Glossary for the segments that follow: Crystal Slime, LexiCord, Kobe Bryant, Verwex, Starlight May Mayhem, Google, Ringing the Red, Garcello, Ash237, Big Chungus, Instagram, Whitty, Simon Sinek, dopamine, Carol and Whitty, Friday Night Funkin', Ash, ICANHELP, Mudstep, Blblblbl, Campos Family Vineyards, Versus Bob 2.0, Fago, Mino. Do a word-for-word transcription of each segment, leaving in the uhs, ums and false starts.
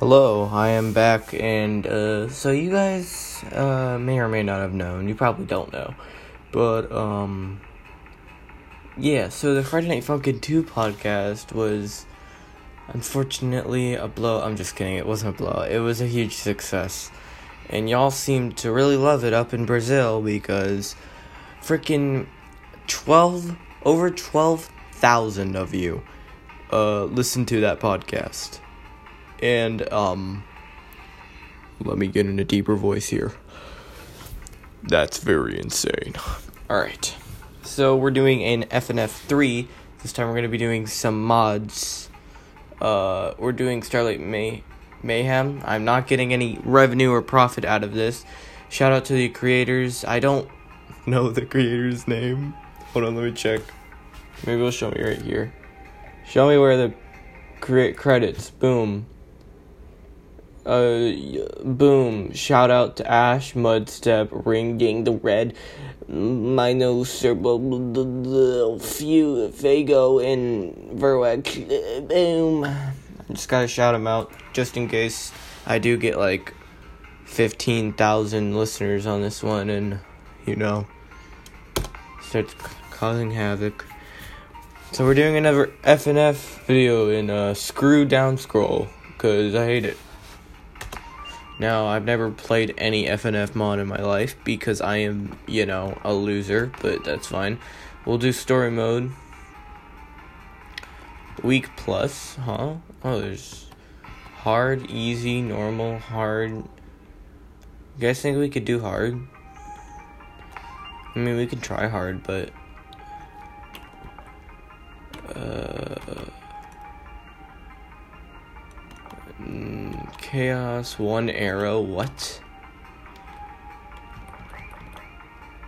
Hello, I am back, and, uh, so you guys, uh, may or may not have known, you probably don't know, but, um, yeah, so the Friday Night Funkin' two podcast was, unfortunately, a blow, I'm just kidding, it wasn't a blow, it was a huge success, and y'all seemed to really love it up in Brazil, because freaking twelve, over twelve thousand of you, uh, listened to that podcast. And, um, let me get in a deeper voice here. That's very insane. Alright, so we're doing an F N F three. This time we're going to be doing some mods. Uh, we're doing Starlight May Mayhem. I'm not getting any revenue or profit out of this. Shout out to the creators. I don't know the creator's name. Hold on, let me check. Maybe it'll show me right here. Show me where the cre- credits. Boom. Uh, boom. Shout out to Ash, Mudstep, Ringing the Red, Mino, Blblblbl, Fago, and Verwex. Boom. I just gotta shout them out just in case I do get like fifteen thousand listeners on this one and, you know, starts c- causing havoc. So we're doing another F N F video in uh, Screw Down Scroll, because I hate it. Now, I've never played any F N F mod in my life because I am, you know, a loser, but that's fine. We'll do story mode. Week plus, huh? Oh, there's hard, easy, normal, hard. You guys think we could do hard? I mean, we could try hard, but Uh, chaos, one arrow, what?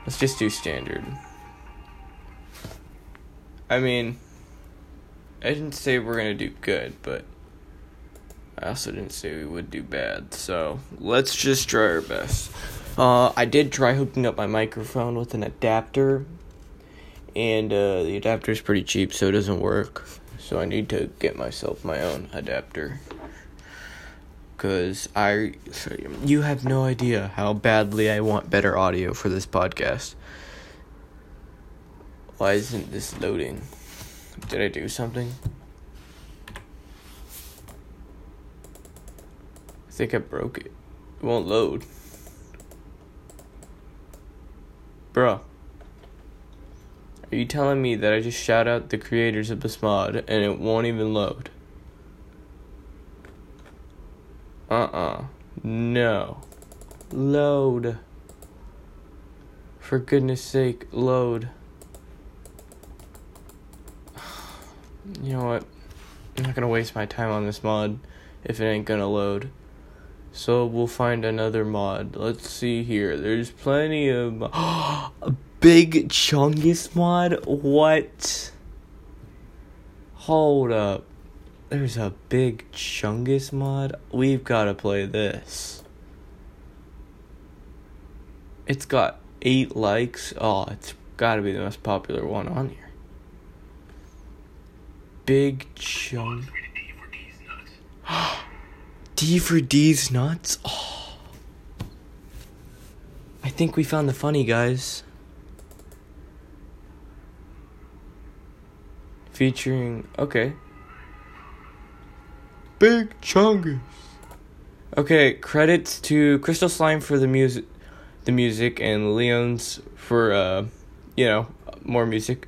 Let's just do standard. I mean, I didn't say we're gonna do good, but I also didn't say we would do bad, so let's just try our best. Uh, I did try hooking up my microphone with an adapter, and uh, the adapter is pretty cheap, so it doesn't work. So I need to get myself my own adapter. Because I, you have no idea how badly I want better audio for this podcast. Why isn't this loading? Did I do something? I think I broke it. It won't load. Bruh. Are you telling me that I just shout out the creators of this mod and it won't even load? Uh-uh. No. Load. For goodness sake, load. You know what? I'm not gonna waste my time on this mod if it ain't gonna load. So we'll find another mod. Let's see here. There's plenty of mo- Big Chungus mod? What? Hold up. There's a Big Chungus mod? We've got to play this. It's got eight likes. Oh, it's got to be the most popular one on here. Big Chungus. D for D's nuts? Oh. I think we found the funny guys. Featuring, okay. Big Chungus. Okay, credits to Crystal Slime for the music, the music, and Leon's for, uh, you know, more music.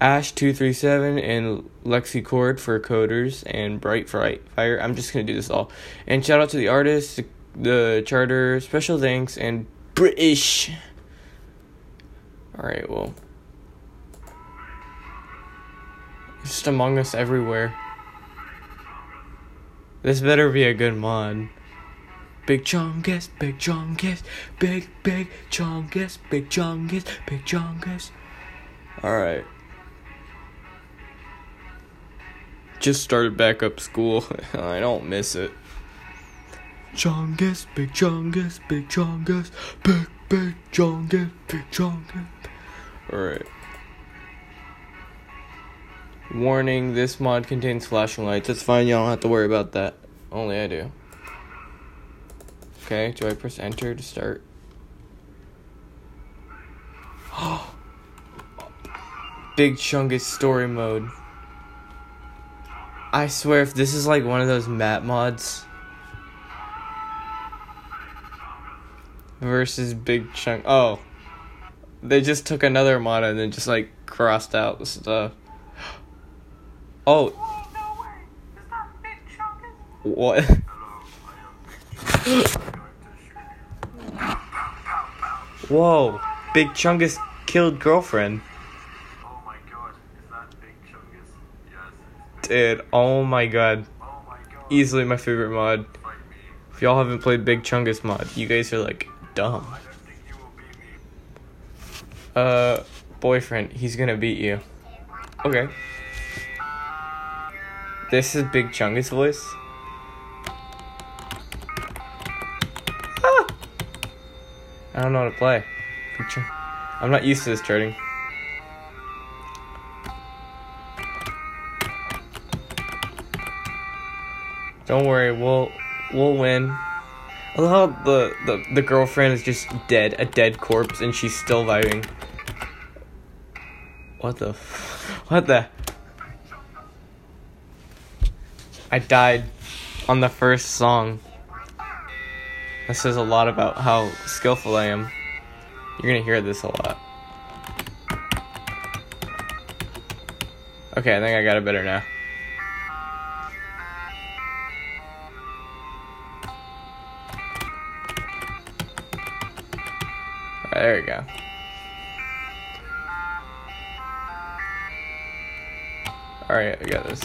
Ash two three seven and LexiCord for coders, and Bright Fire. I'm just going to do this all. And shout out to the artists, the, the charter, special thanks, and British. Alright, well, just Among Us everywhere. This better be a good mod. Big Chungus, Big Chungus, Big, Big Chungus, Big Chungus, Big Chungus. Alright. Just started back up school. I don't miss it. Chungus, Big Chungus, Big Chungus, Big, Big Chungus, Big Chungus. Alright. Warning, this mod contains flashing lights. It's fine, y'all don't have to worry about that. Only I do. Okay, do I press enter to start? Oh! Big Chungus story mode. I swear if this is like one of those map mods. Versus Big Chungus. Oh. They just took another mod and then just like crossed out the stuff. Oh. Whoa, no way. Is that Big Chungus? What? Hello, I am. Whoa. Big Chungus killed girlfriend. Oh my god. Is that Big Chungus? Yes. Dude, oh my god. Oh my god. Easily my favorite mod. If y'all haven't played Big Chungus mod, you guys are like dumb. I don't think you will beat me. Uh, boyfriend, he's gonna beat you. Okay. This is Big Chungus voice. Ah! I don't know how to play. Big Chung- I'm not used to this charting. Don't worry, we'll... We'll win. I love how the, the, the girlfriend is just dead, a dead corpse, and she's still vibing. What the f- What the- I died on the first song. That says a lot about how skillful I am. You're gonna hear this a lot. Okay, I think I got it better now. There we go. Alright, I got this.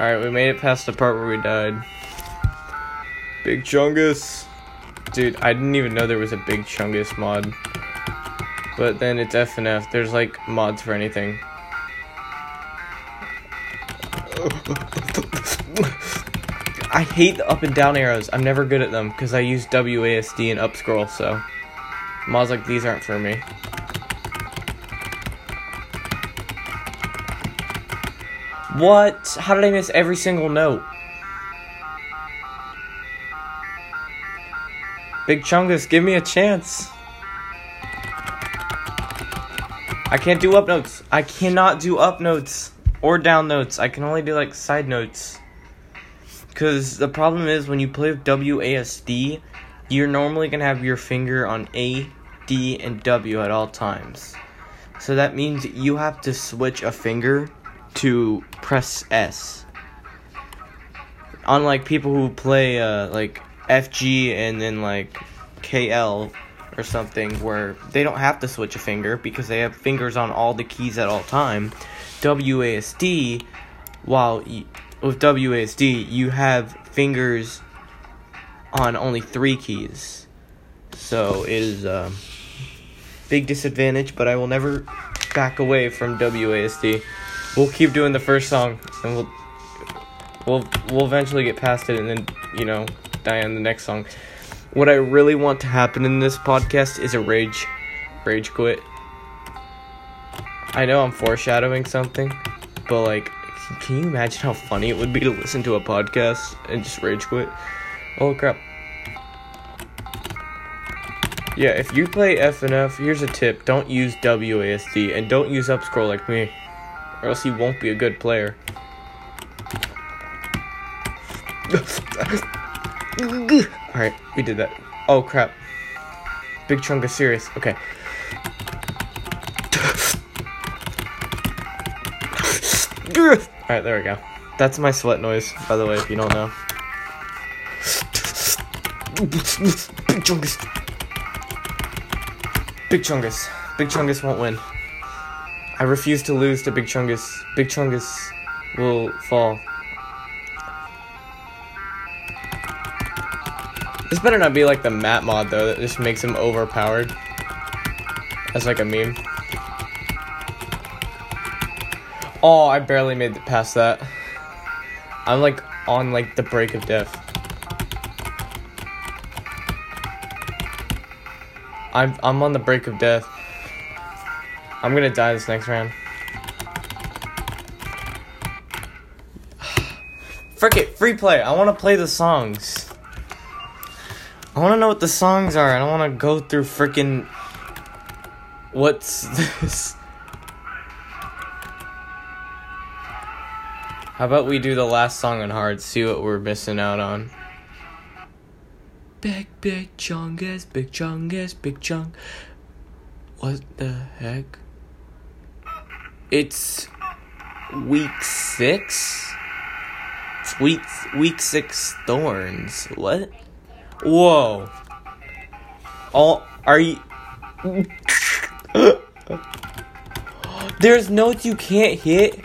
Alright, we made it past the part where we died. Big Chungus! Dude, I didn't even know there was a Big Chungus mod. But then it's F N F. There's like mods for anything. I hate the up and down arrows. I'm never good at them because I use W A S D and up scroll, so mods like these aren't for me. What? How did I miss every single note? Big Chungus, give me a chance. I can't do up notes. I cannot do up notes or down notes. I can only do like side notes. Because the problem is, when you play with W A S D, you're normally going to have your finger on A, D, and W at all times. So that means you have to switch a finger to press S. Unlike people who play, uh, like, F G and then, like, K L or something, where they don't have to switch a finger because they have fingers on all the keys at all time. W A S D, while... Y- With W A S D, you have fingers on only three keys. So it is a big disadvantage, but I will never back away from W A S D. We'll keep doing the first song, and we'll we'll we'll eventually get past it, and then, you know, die on the next song. What I really want to happen in this podcast is a rage, rage quit. I know I'm foreshadowing something, but like... Can you imagine how funny it would be to listen to a podcast and just rage quit? Oh, crap. Yeah, if you play F N F, here's a tip. Don't use W A S D, and don't use upscroll like me, or else you won't be a good player. Alright, we did that. Oh, crap. Big Chungus is serious. Okay. Alright, there we go. That's my sweat noise, by the way, if you don't know. Big Chungus. Big Chungus. Big Chungus won't win. I refuse to lose to Big Chungus. Big Chungus will fall. This better not be like the map mod, though, that just makes him overpowered. That's like a meme. Oh, I barely made it past that. I'm, like, on, like, the break of death. I'm I'm on the break of death. I'm gonna die this next round. Frick it, free play. I want to play the songs. I want to know what the songs are. I don't want to go through frickin'... What's this? How about we do the last song in hard, see what we're missing out on. Big, big Chungus, big Chungus, big Chung. What the heck? It's week six? It's week, week six thorns. What? Whoa. All, are you... There's notes you can't hit?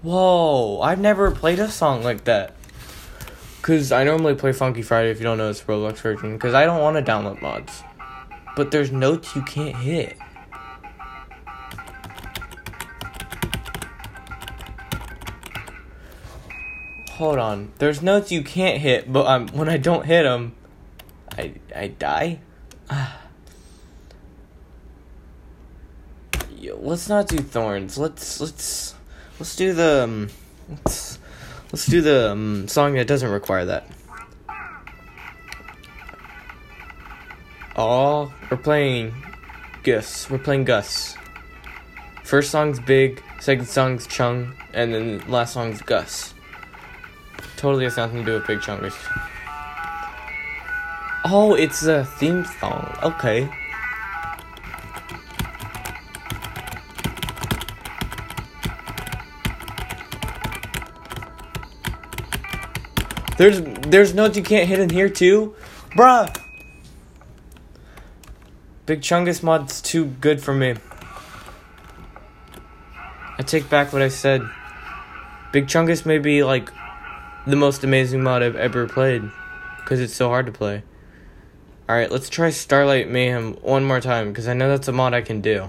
Whoa, I've never played a song like that. Because I normally play Funky Friday, if you don't know, it's Roblox version. Because I don't want to download mods. But there's notes you can't hit. Hold on. There's notes you can't hit, but um, when I don't hit them, I, I die? Yo, let's not do thorns. Let's, let's, let's do the... Um, let's, Let's do the um, song that doesn't require that. Oh, we're playing Gus. We're playing Gus. First song's Big, second song's Chung, and then last song's Gus. Totally has nothing to do with Big Chungers. Oh, it's a theme song. Okay. There's there's notes you can't hit in here too, bruh. Big Chungus mod's too good for me. I take back what I said. Big Chungus may be like the most amazing mod I've ever played, cause it's so hard to play. All right, let's try Starlight Mayhem one more time, cause I know that's a mod I can do.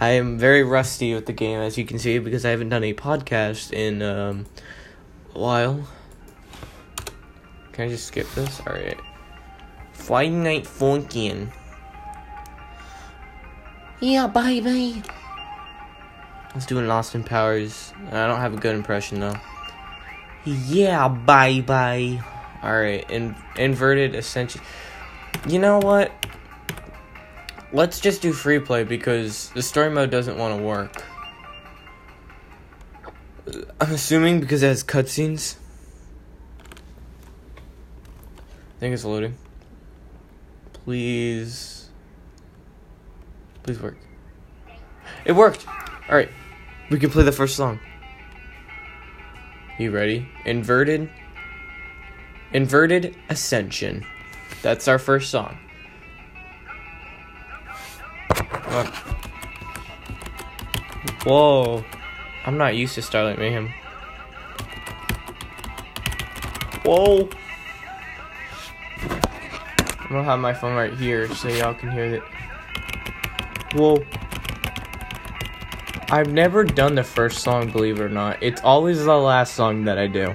I am very rusty with the game, as you can see, because I haven't done a podcast in um, a while. Can I just skip this? Alright. Friday Night Funkin'. Yeah, baby. Let's do an Austin Powers. I don't have a good impression, though. Yeah, baby. Alright, in- inverted ascension. You know what? Let's just do free play, because the story mode doesn't want to work. I'm assuming because it has cutscenes. I think it's loading. Please. Please work. It worked! Alright. We can play the first song. You ready? Inverted. Inverted Ascension. That's our first song. Look. Whoa. I'm not used to Starlight Mayhem. Whoa. I'm gonna have my phone right here so y'all can hear it. Whoa. I've never done the first song, believe it or not. It's always the last song that I do.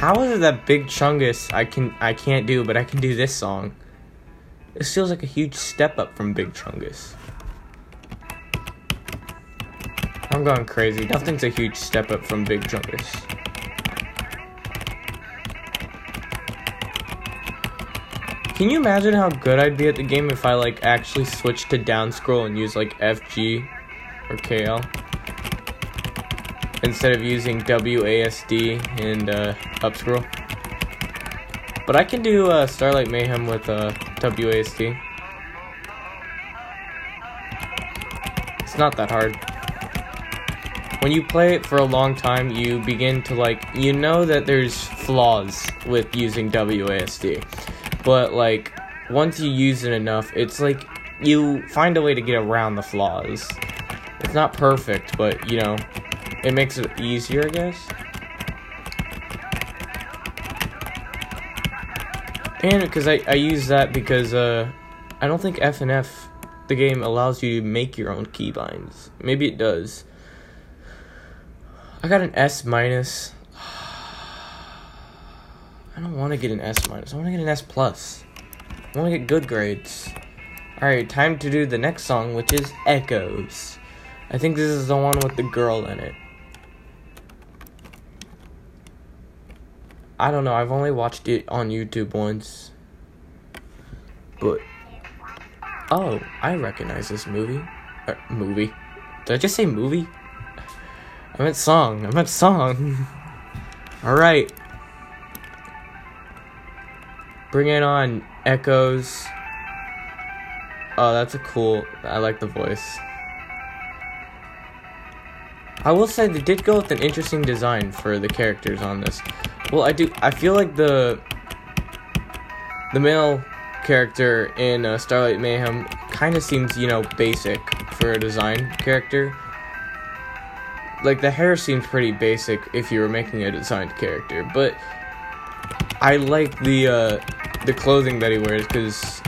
How is it that Big Chungus I can I can't do, but I can do this song? This feels like a huge step up from Big Chungus. I'm going crazy. Nothing's a huge step up from Big Chungus. Can you imagine how good I'd be at the game if I like actually switched to down scroll and used like F G or K L instead of using W A S D and uh, up scroll? But I can do uh, Starlight Mayhem with uh, W A S D. It's not that hard. When you play it for a long time, you begin to, like, you know that there's flaws with using W A S D. But, like, once you use it enough, it's like you find a way to get around the flaws. It's not perfect, but, you know, it makes it easier, I guess. And because I, I use that because uh, I don't think F N F, the game, allows you to make your own keybinds. Maybe it does. I got an S minus. I don't want to get an S minus. I want to get an S plus. I want to get good grades. Alright, time to do the next song, which is Echoes. I think this is the one with the girl in it. I don't know, I've only watched it on YouTube once. But... oh, I recognize this movie. Uh, movie. Did I just say movie? I meant song. I meant song. Alright. Bring it on, Echoes. Oh, that's a cool... I like the voice. I will say they did go with an interesting design for the characters on this. Well, I do... I feel like the... the male character in uh, Starlight Mayhem kind of seems, you know, basic for a design character. Like, the hair seems pretty basic if you were making a designed character, but... I like the, uh, the clothing that he wears, because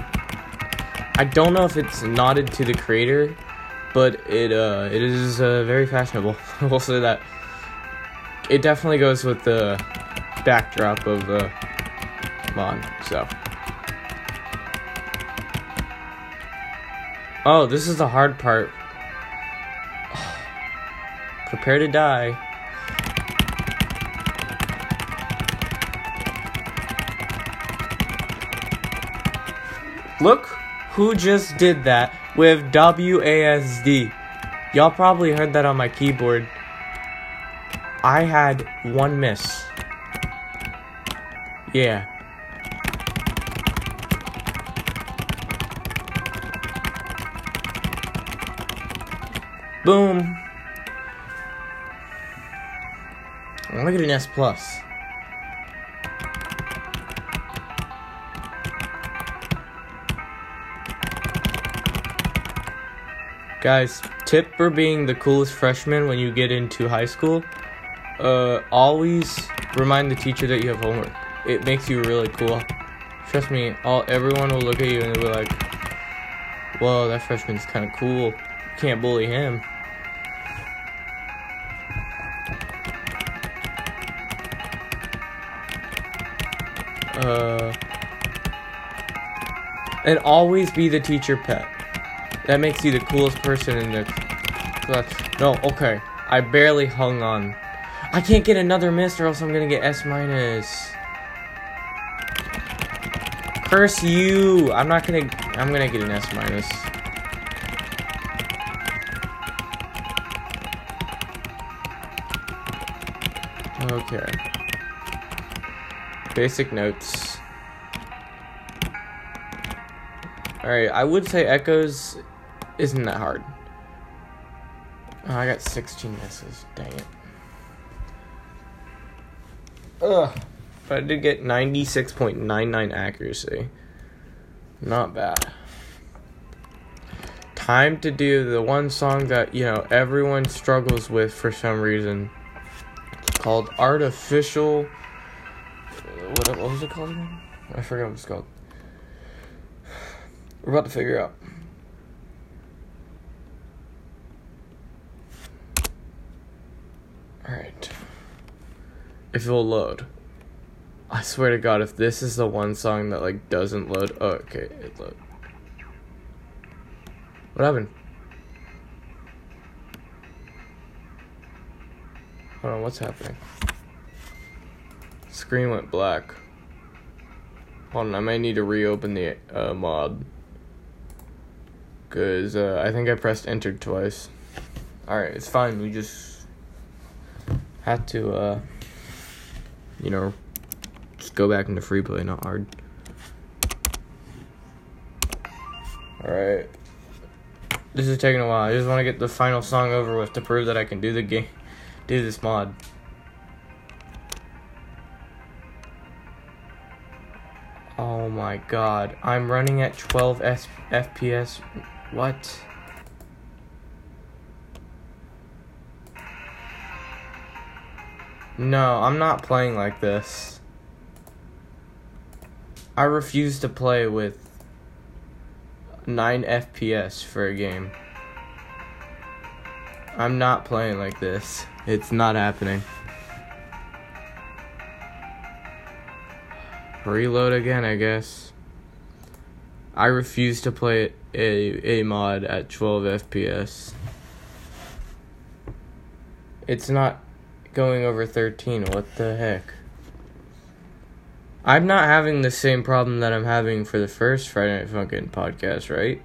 I don't know if it's nodded to the creator, but it, uh, it is, uh, very fashionable. We'll say that. It definitely goes with the backdrop of, uh, Mon, so. Oh, this is the hard part. Prepare to die. Look who just did that with W A S D. Y'all probably heard that on my keyboard. I had one miss. Yeah. Boom. I'm gonna get an S plus. Guys, tip for being the coolest freshman when you get into high school, uh, always remind the teacher that you have homework. It makes you really cool. Trust me, all everyone will look at you and they'll be like, whoa, that freshman's kind of cool. You can't bully him. Uh, and always be the teacher pet. That makes you the coolest person in the class. No, okay. I barely hung on. I can't get another miss or else I'm gonna get S minus. Curse you! I'm not gonna... I'm gonna get an S minus. Okay. Basic notes. Alright, I would say Echoes... isn't that hard. Oh, I got sixteen misses. Dang it. Ugh. But I did get ninety-six point nine nine accuracy. Not bad. Time to do the one song that, you know, everyone struggles with for some reason. It's called Artificial... What, what was it called again? I forgot what it's called. We're about to figure out. Alright. If it'll load. I swear to God, if this is the one song that, like, doesn't load... oh, okay, it loaded. What happened? Hold on, what's happening? Screen went black. Hold on, I might need to reopen the uh, mod. Because uh, I think I pressed enter twice. Alright, it's fine, we just... had to, uh... you know... just go back into free play, not hard. Alright. This is taking a while. I just want to get the final song over with to prove that I can do the game, do this mod. Oh my God. I'm running at twelve S- F P S. What? No, I'm not playing like this. I refuse to play with nine F P S for a game. I'm not playing like this. It's not happening. Reload again, I guess. I refuse to play a, a mod at twelve F P S. It's not going over thirteen, what the heck? I'm not having the same problem that I'm having for the first Friday Night Funkin' podcast, right?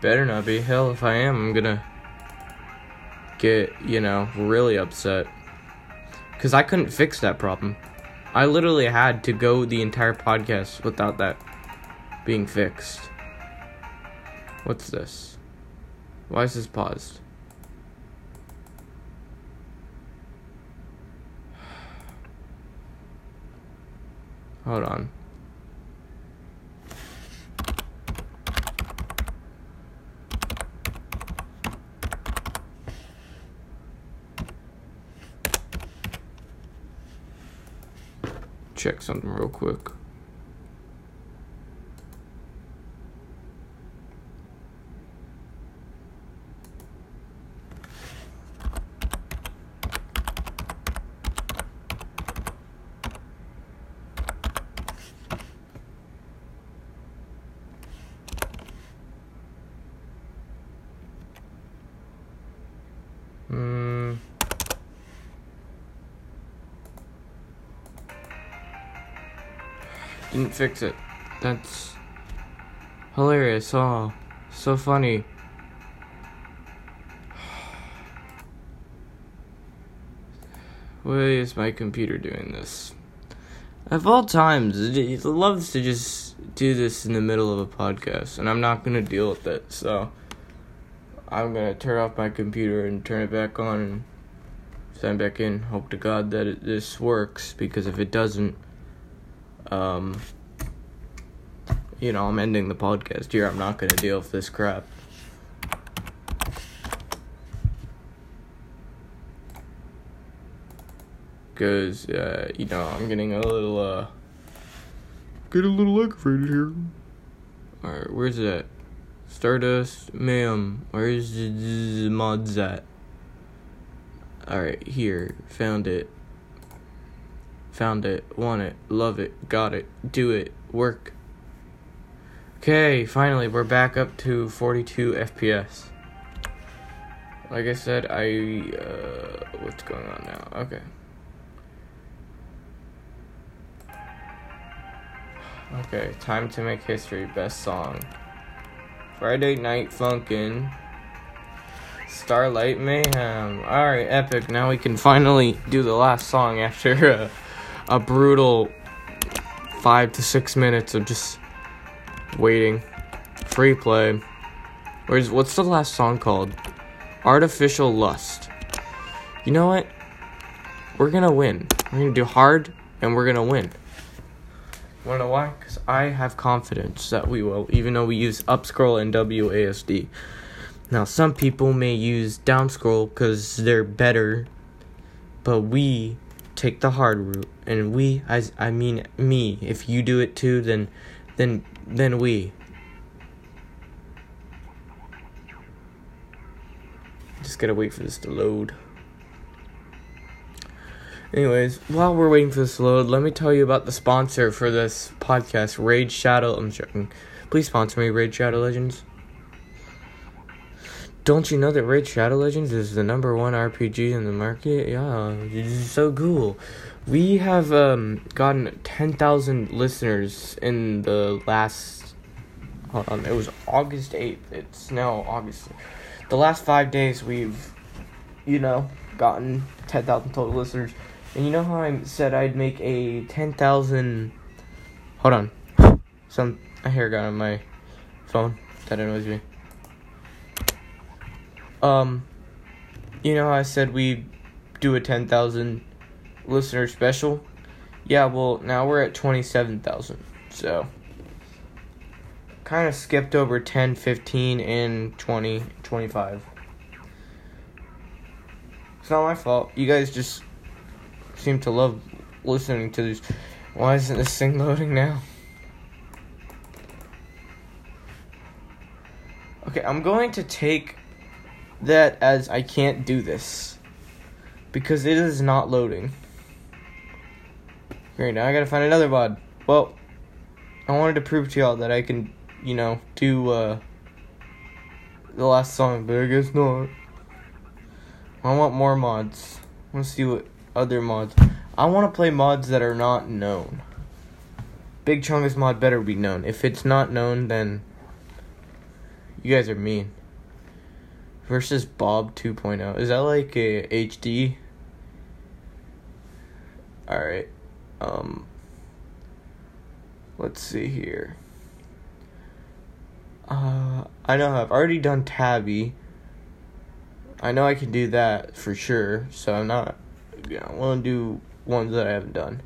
Better not be. Hell, if I am, I'm gonna get, you know, really upset. Because I couldn't fix that problem. I literally had to go the entire podcast without that being fixed. What's this? Why is this paused? Hold on. Check something real quick. Didn't fix it. That's hilarious. Oh, so funny. Why is my computer doing this? Of all times, it loves to just do this in the middle of a podcast, and I'm not going to deal with it, so I'm going to turn off my computer and turn it back on and sign back in. Hope to God that it, this works, because if it doesn't, Um, you know, I'm ending the podcast here. I'm not going to deal with this crap. Because, uh, you know, I'm getting a little, uh, getting a little aggravated here. Alright, where's that? Stardust, ma'am. Where's the, the, the mods at? Alright, here. Found it. Found it, want it, love it, got it, do it, work. Okay, finally, we're back up to forty-two F P S. Like I said, I, uh, what's going on now? Okay. Okay, time to make history, best song. Friday Night Funkin'. Starlight Mayhem. Alright, epic, now we can finally do the last song after, uh, a brutal five to six minutes of just waiting. Free play. Where's what's the last song called? Artificial Lust. You know what? We're gonna win. We're gonna do hard, and we're gonna win. Wanna know why? Because I have confidence that we will, even though we use upscroll and W A S D. Now, some people may use downscroll because they're better, but we take the hard route, and we, as I mean me, if you do it too, then, then, then we. Just gotta wait for this to load. Anyways, while we're waiting for this to load, let me tell you about the sponsor for this podcast, Raid Shadow. I'm joking. Please sponsor me, Raid Shadow Legends. Don't you know that Raid Shadow Legends is the number one R P G in the market? Yeah, it's so cool. We have um, gotten ten thousand listeners in the last... Hold on, it was August eighth. It's now August. The last five days we've, you know, gotten ten thousand total listeners. And you know how I said I'd make a ten thousand... Hold on. Some a hair got on my phone. That annoys me. Um, you know, I said we do a ten thousand listener special. Yeah, well, now we're at twenty-seven thousand. So, kind of skipped over ten, fifteen, and twenty, twenty-five. It's not my fault. You guys just seem to love listening to these. Why isn't this thing loading now? Okay, I'm going to take that as I can't do this. because it is not loading. Great, now I gotta find another V O D. Well, I wanted to prove to y'all that I can, you know, do uh, the last song, but I guess not. I want more mods. I want to see what other mods. I want to play mods that are not known. Big Chungus mod better be known. If it's not known, then you guys are mean. Versus Bob two point oh. Is that like a H D? Alright. Um. Let's see here. Uh, I know I've already done Tabby. I know I can do that for sure. So I'm not. You know, I want to do ones that I haven't done.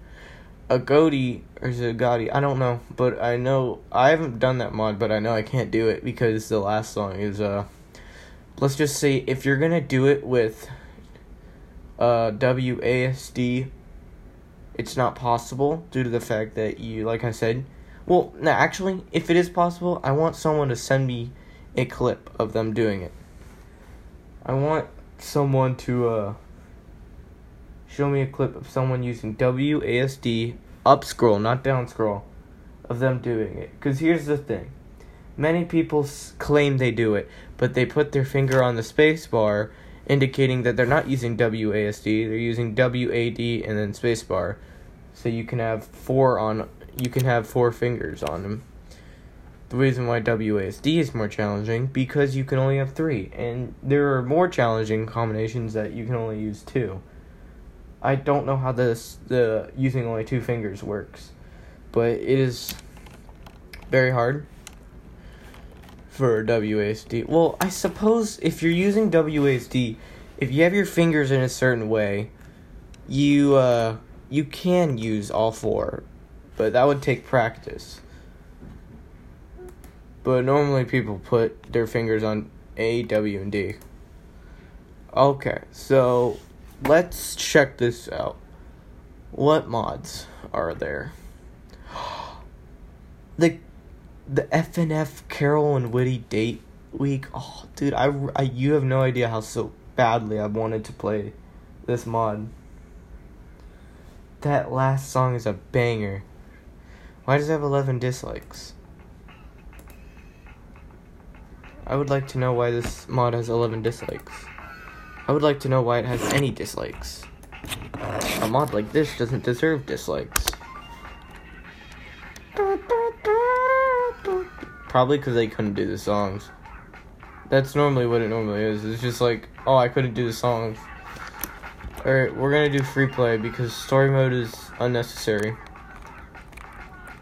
A Goaty, or is it a Gotti? I don't know, but I know, I haven't done that mod, but I know I can't do it because the last song is, uh, let's just say, if you're gonna do it with, uh, W A S D, it's not possible, due to the fact that you, like I said, well, no, actually, if it is possible, I want someone to send me a clip of them doing it. I want someone to, uh, show me a clip of someone using W A S D, up scroll, not down scroll, of them doing it. Because here's the thing. Many people s- claim they do it, but they put their finger on the space bar, indicating that they're not using W A S D, they're using W A D and then space bar. So you can have four on, you can have four fingers on them. The reason why W A S D is more challenging, because you can only have three, and there are more challenging combinations that you can only use two. I don't know how this the using only two fingers works, but it is very hard for W A S D. Well, I suppose if you're using W A S D, if you have your fingers in a certain way, you uh, you can use all four, but that would take practice. But normally people put their fingers on A, W, and D. Okay, so let's check this out. What mods are there? The the F N F Carol and Whitty date week. Oh, dude, I, I you have no idea how so badly I wanted to play this mod. That last song is a banger. Why does it have eleven dislikes? I would like to know why this mod has eleven dislikes. I would like to know why it has any dislikes. A mod like this doesn't deserve dislikes. Probably because they couldn't do the songs. That's normally what it normally is. It's just like, oh, I couldn't do the songs. Alright, we're gonna do free play because story mode is unnecessary.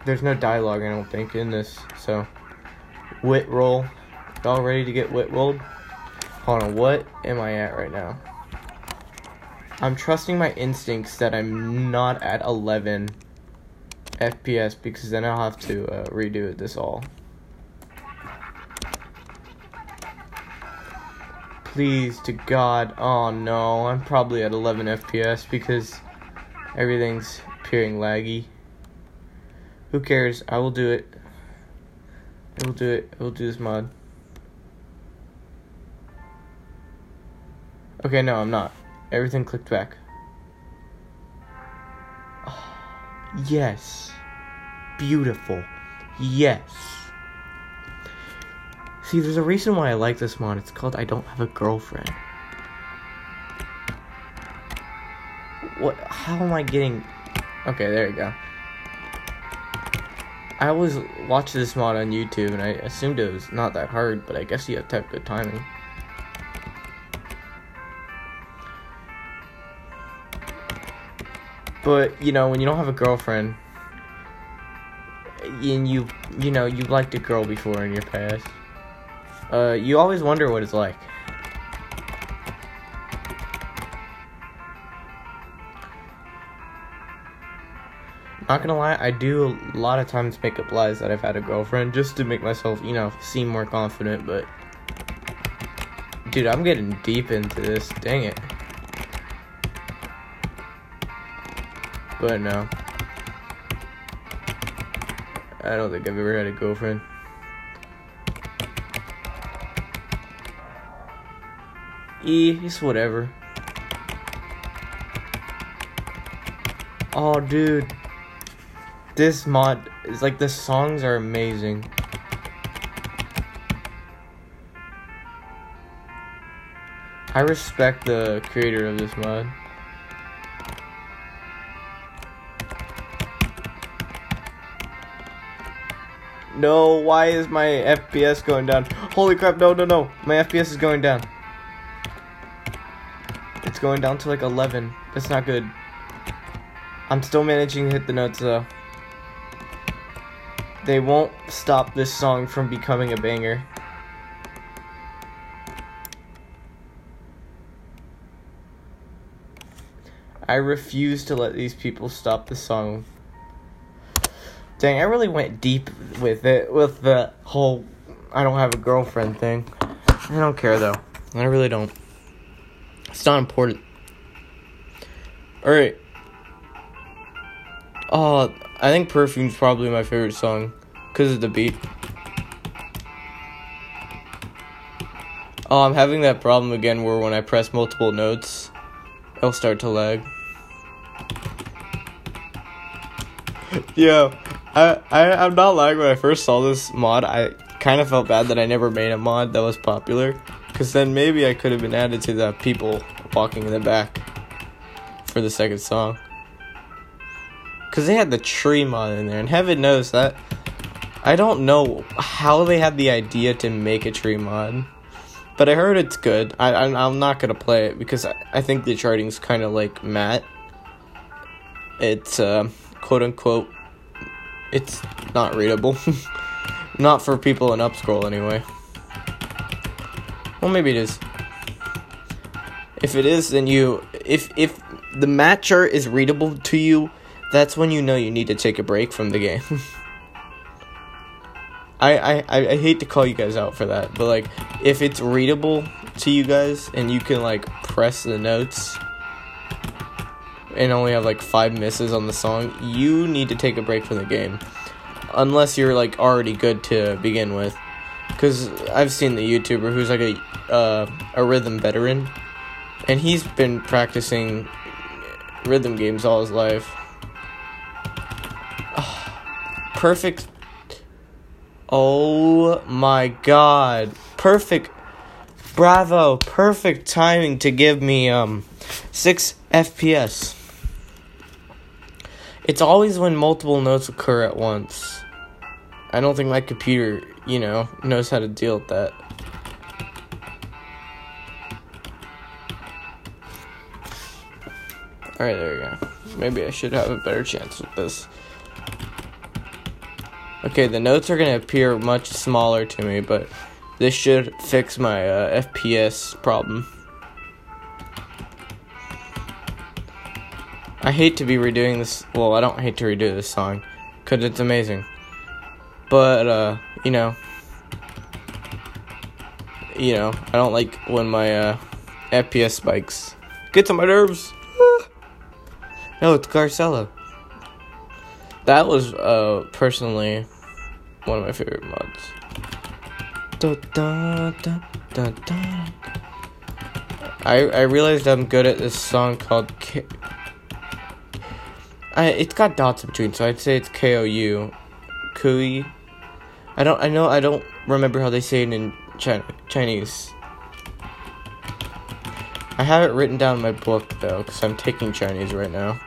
There's no dialogue, I don't think, in this, so. Whit roll. Y'all ready to get whit rolled? Hold on, what am I at right now? I'm trusting my instincts that I'm not at eleven F P S because then I'll have to uh, redo it this all. Please to God, oh no, I'm probably at eleven F P S because everything's appearing laggy. Who cares? I will do it. I will do it. I will do this mod. Okay, no, I'm not. Everything clicked back. Oh, yes. Beautiful. Yes. See, there's a reason why I like this mod. It's called I Don't Have a Girlfriend. What? How am I getting... Okay, there you go. I always watch this mod on YouTube, and I assumed it was not that hard, but I guess you have to have good timing. But, you know, when you don't have a girlfriend, and you, you know, you've liked a girl before in your past, uh, you always wonder what it's like. Not gonna lie, I do a lot of times make up lies that I've had a girlfriend, just to make myself, you know, seem more confident, but... Dude, I'm getting deep into this, dang it. But no, I don't think I've ever had a girlfriend. Eh, it's whatever. Oh, dude. This mod is like, the songs are amazing. I respect the creator of this mod. No, why is my F P S going down? Holy crap, no, no, no. My F P S is going down. It's going down to like eleven. That's not good. I'm still managing to hit the notes though. They won't stop this song from becoming a banger. I refuse to let these people stop the song. Dang, I really went deep with it, with the whole I don't have a girlfriend thing. I don't care though. I really don't. It's not important. Alright. Oh, I think Perfume's probably my favorite song because of the beat. Oh, I'm having that problem again where when I press multiple notes, it'll start to lag. Yo, I, I, I'm not lying. When I first saw this mod, I kind of felt bad that I never made a mod that was popular. Because then maybe I could have been added to the people walking in the back for the second song. Because they had the tree mod in there. And heaven knows that. I don't know how they had the idea to make a tree mod. But I heard it's good. I, I'm, I'm not going to play it because I, I think the charting's kind of like matte. It's uh, quote-unquote... It's not readable. Not for people in Upscroll, anyway. Well, maybe it is. If it is, then you... If if the matte chart is readable to you, that's when you know you need to take a break from the game. I, I, I hate to call you guys out for that, but, like, if it's readable to you guys, and you can, like, press the notes... and only have like five misses on the song, you need to take a break from the game. Unless you're like already good to begin with. Because I've seen the YouTuber who's like a uh, a rhythm veteran, and he's been practicing rhythm games all his life. Oh, perfect. Oh my god. Perfect. Bravo. Perfect timing to give me um six F P S. It's always when multiple notes occur at once. I don't think my computer, you know, knows how to deal with that. Alright, there we go. Maybe I should have a better chance with this. Okay, the notes are gonna appear much smaller to me, but this should fix my uh, F P S problem. I hate to be redoing this. Well, I don't hate to redo this song, because it's amazing. But, uh, you know. You know, I don't like when my uh, F P S spikes. Gets on my nerves! Ah. No, it's Garcello. That was, uh, personally, one of my favorite mods. Da, da, da, da, da. I, I realized I'm good at this song called... K- I, it's got dots in between, so I'd say it's K O U, Kui. I don't, I know, I don't remember how they say it in China, Chinese. I have it written down in my book though, because I'm taking Chinese right now.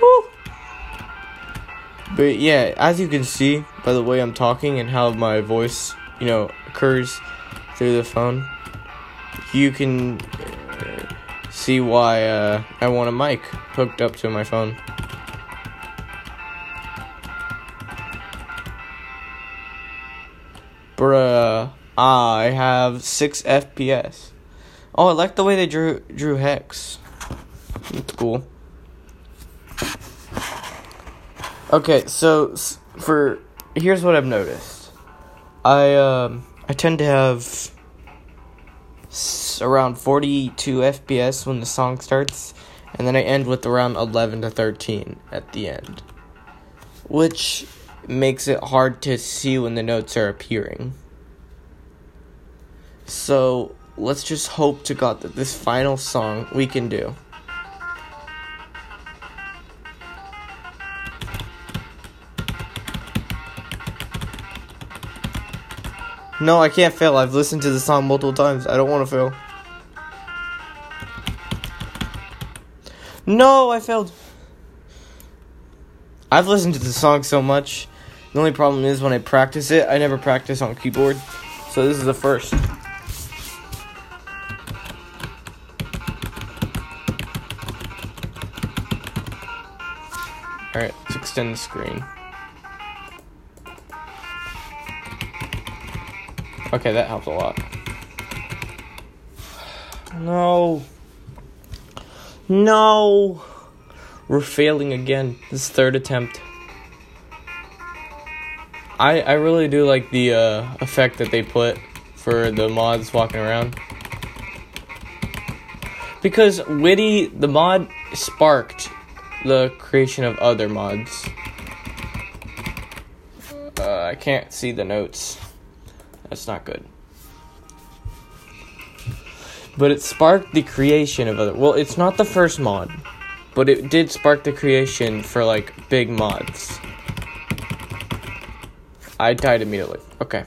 Woo! But yeah, as you can see by the way I'm talking and how my voice, you know, occurs through the phone, you can see why uh, I want a mic hooked up to my phone. Bruh, I have six F P S. Oh, I like the way they drew drew Hex. It's cool. Okay, so for here's what I've noticed. I um I tend to have around forty-two F P S when the song starts, and then I end with around eleven to thirteen at the end, which makes it hard to see when the notes are appearing. So let's just hope to God that this final song we can do. No, I can't fail. I've listened to the song multiple times. I don't want to fail. No, I failed. I've listened to the song so much. The only problem is when I practice it, I never practice on keyboard. So this is the first. Alright, let's extend the screen. Okay, that helped a lot. No. No. We're failing again. This third attempt. I I really do like the uh, effect that they put for the mods walking around. Because Whitty, the mod, sparked the creation of other mods. Uh, I can't see the notes. That's not good. But it sparked the creation of other... Well, it's not the first mod, but it did spark the creation for, like, big mods. I died immediately. Okay.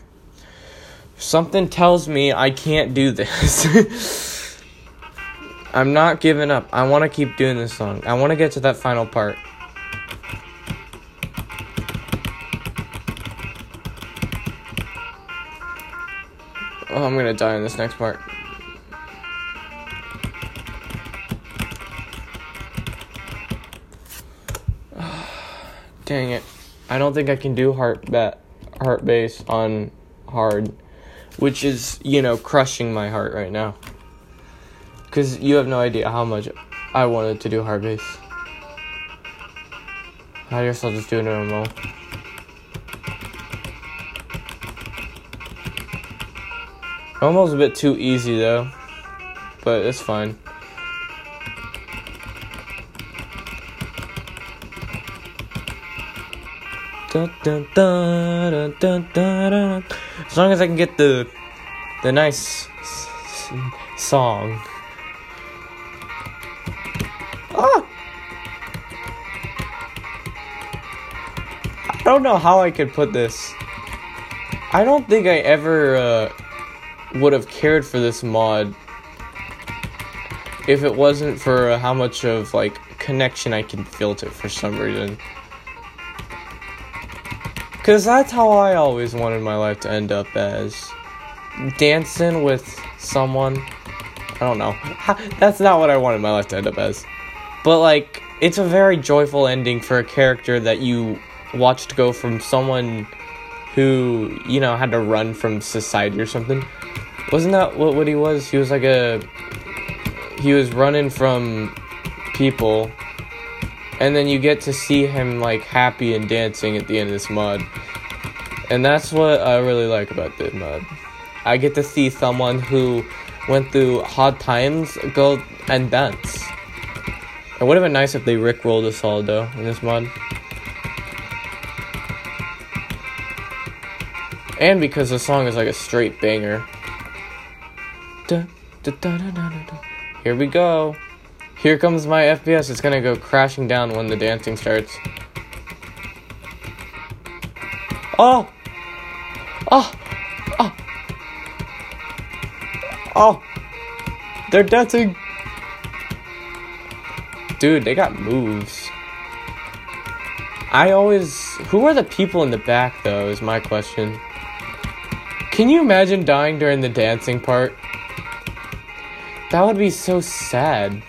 Something tells me I can't do this. I'm not giving up. I want to keep doing this song. I want to get to that final part. Oh, I'm gonna die in this next part. Dang it. I don't think I can do heart bat, heart bass on hard, which is, you know, crushing my heart right now. Because you have no idea how much I wanted to do heart bass. I guess I'll just do it normal. Almost a bit too easy, though. But it's fine. Dun, dun, dun, dun, dun, dun. As long as I can get the the nice s- s- song. Ah! I don't know how I could put this. I don't think I ever... Uh, would have cared for this mod if it wasn't for how much of, like, connection I can feel to it for some reason. Because that's how I always wanted my life to end up, as dancing with someone. I don't know. That's not what I wanted my life to end up as. But, like, it's a very joyful ending for a character that you watched go from someone who, you know, had to run from society or something. Wasn't that what, what he was? He was like a... He was running from people. And then you get to see him, like, happy and dancing at the end of this mod. And that's what I really like about this mod. I get to see someone who went through hard times go and dance. It would have been nice if they rickrolled us all, though, in this mod. And because the song is like a straight banger. Da, da, da, da, da, da. Here we go. Here comes my F P S. It's gonna go crashing down when the dancing starts. Oh! Oh! Oh! Oh! They're dancing! Dude, they got moves. I always... Who are the people in the back, though, is my question. Can you imagine dying during the dancing part? That would be so sad.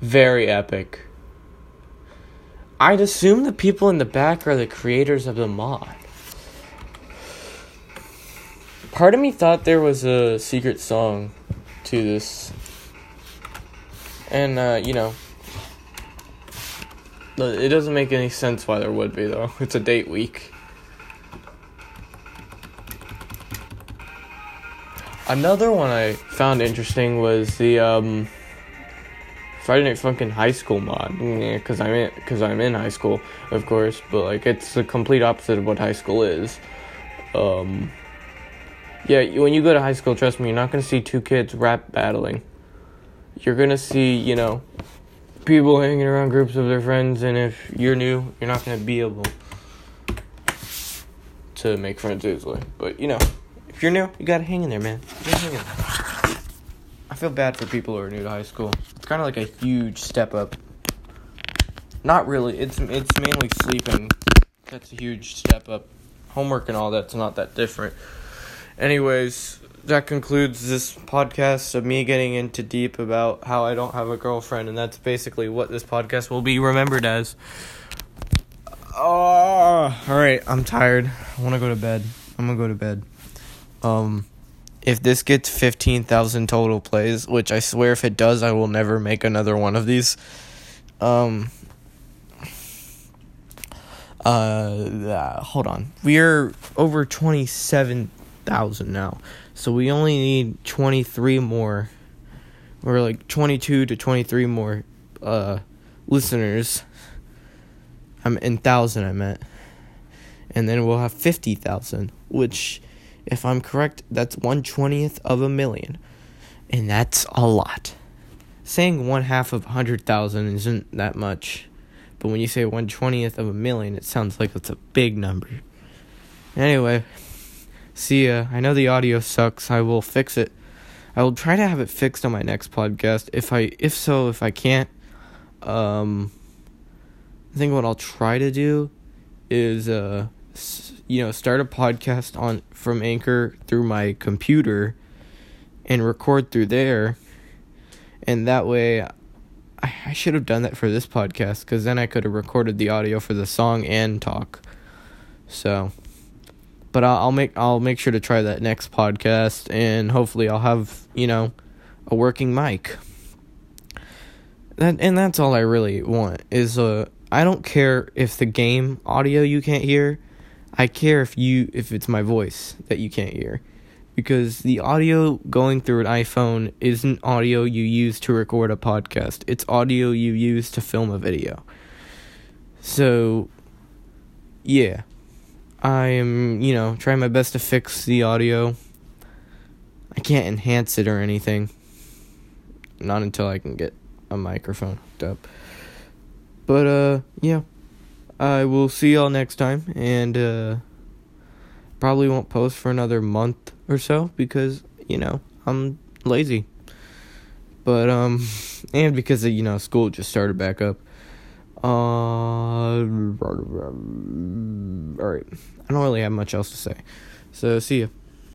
Very epic. I'd assume the people in the back are the creators of the mod. Part of me thought there was a secret song to this. And, uh, you know. It doesn't make any sense why there would be, though. It's a date week. Another one I found interesting was the um, Friday Night Funkin' high school mod. Yeah, cause I'm in, cause I'm in high school, of course. But like, it's the complete opposite of what high school is. Um, Yeah, when you go to high school, trust me, you're not going to see two kids rap battling. You're going to see, you know, people hanging around groups of their friends, and if you're new, you're not going to be able to make friends easily. But, you know, if you're new, you got to hang in there, man. You gotta hang in there. I feel bad for people who are new to high school. It's kind of like a huge step up. Not really. It's it's mainly sleeping. That's a huge step up. Homework and all that's not that different. Anyways, that concludes this podcast of me getting into deep about how I don't have a girlfriend, and that's basically what this podcast will be remembered as. Oh, alright, I'm tired. I want to go to bed. I'm going to go to bed. Um, if this gets fifteen thousand total plays, which I swear if it does, I will never make another one of these. Um... Uh, uh, hold on. We're over twenty-seven thousand now. So we only need twenty-three more. We're like twenty-two to twenty-three more, uh, listeners. I'm in thousand, I meant. And then we'll have fifty thousand, which, if I'm correct, that's one twentieth of a million. And that's a lot. Saying one half of one hundred thousand isn't that much. But when you say one twentieth of a million, it sounds like it's a big number. Anyway, see ya. I know the audio sucks. I will fix it. I will try to have it fixed on my next podcast. If I, if so, if I can't, um, I think what I'll try to do is, uh, you know, start a podcast on from Anchor through my computer, and record through there, and that way. I should have done that for this podcast, because then I could have recorded the audio for the song and talk. So, but I'll, I'll make I'll make sure to try that next podcast, and hopefully I'll have, you know, a working mic. That and that's all I really want is uh I don't care if the game audio you can't hear. I care if you if it's my voice that you can't hear, because the audio going through an iPhone isn't audio you use to record a podcast. It's audio you use to film a video. So, yeah. I am, you know, trying my best to fix the audio. I can't enhance it or anything. Not until I can get a microphone hooked up. But, uh, yeah. I will see y'all next time. And, uh... probably won't post for another month or so, because, you know, I'm lazy. But, um, and because, you know, school just started back up. Uh, alright. I don't really have much else to say. So, see ya.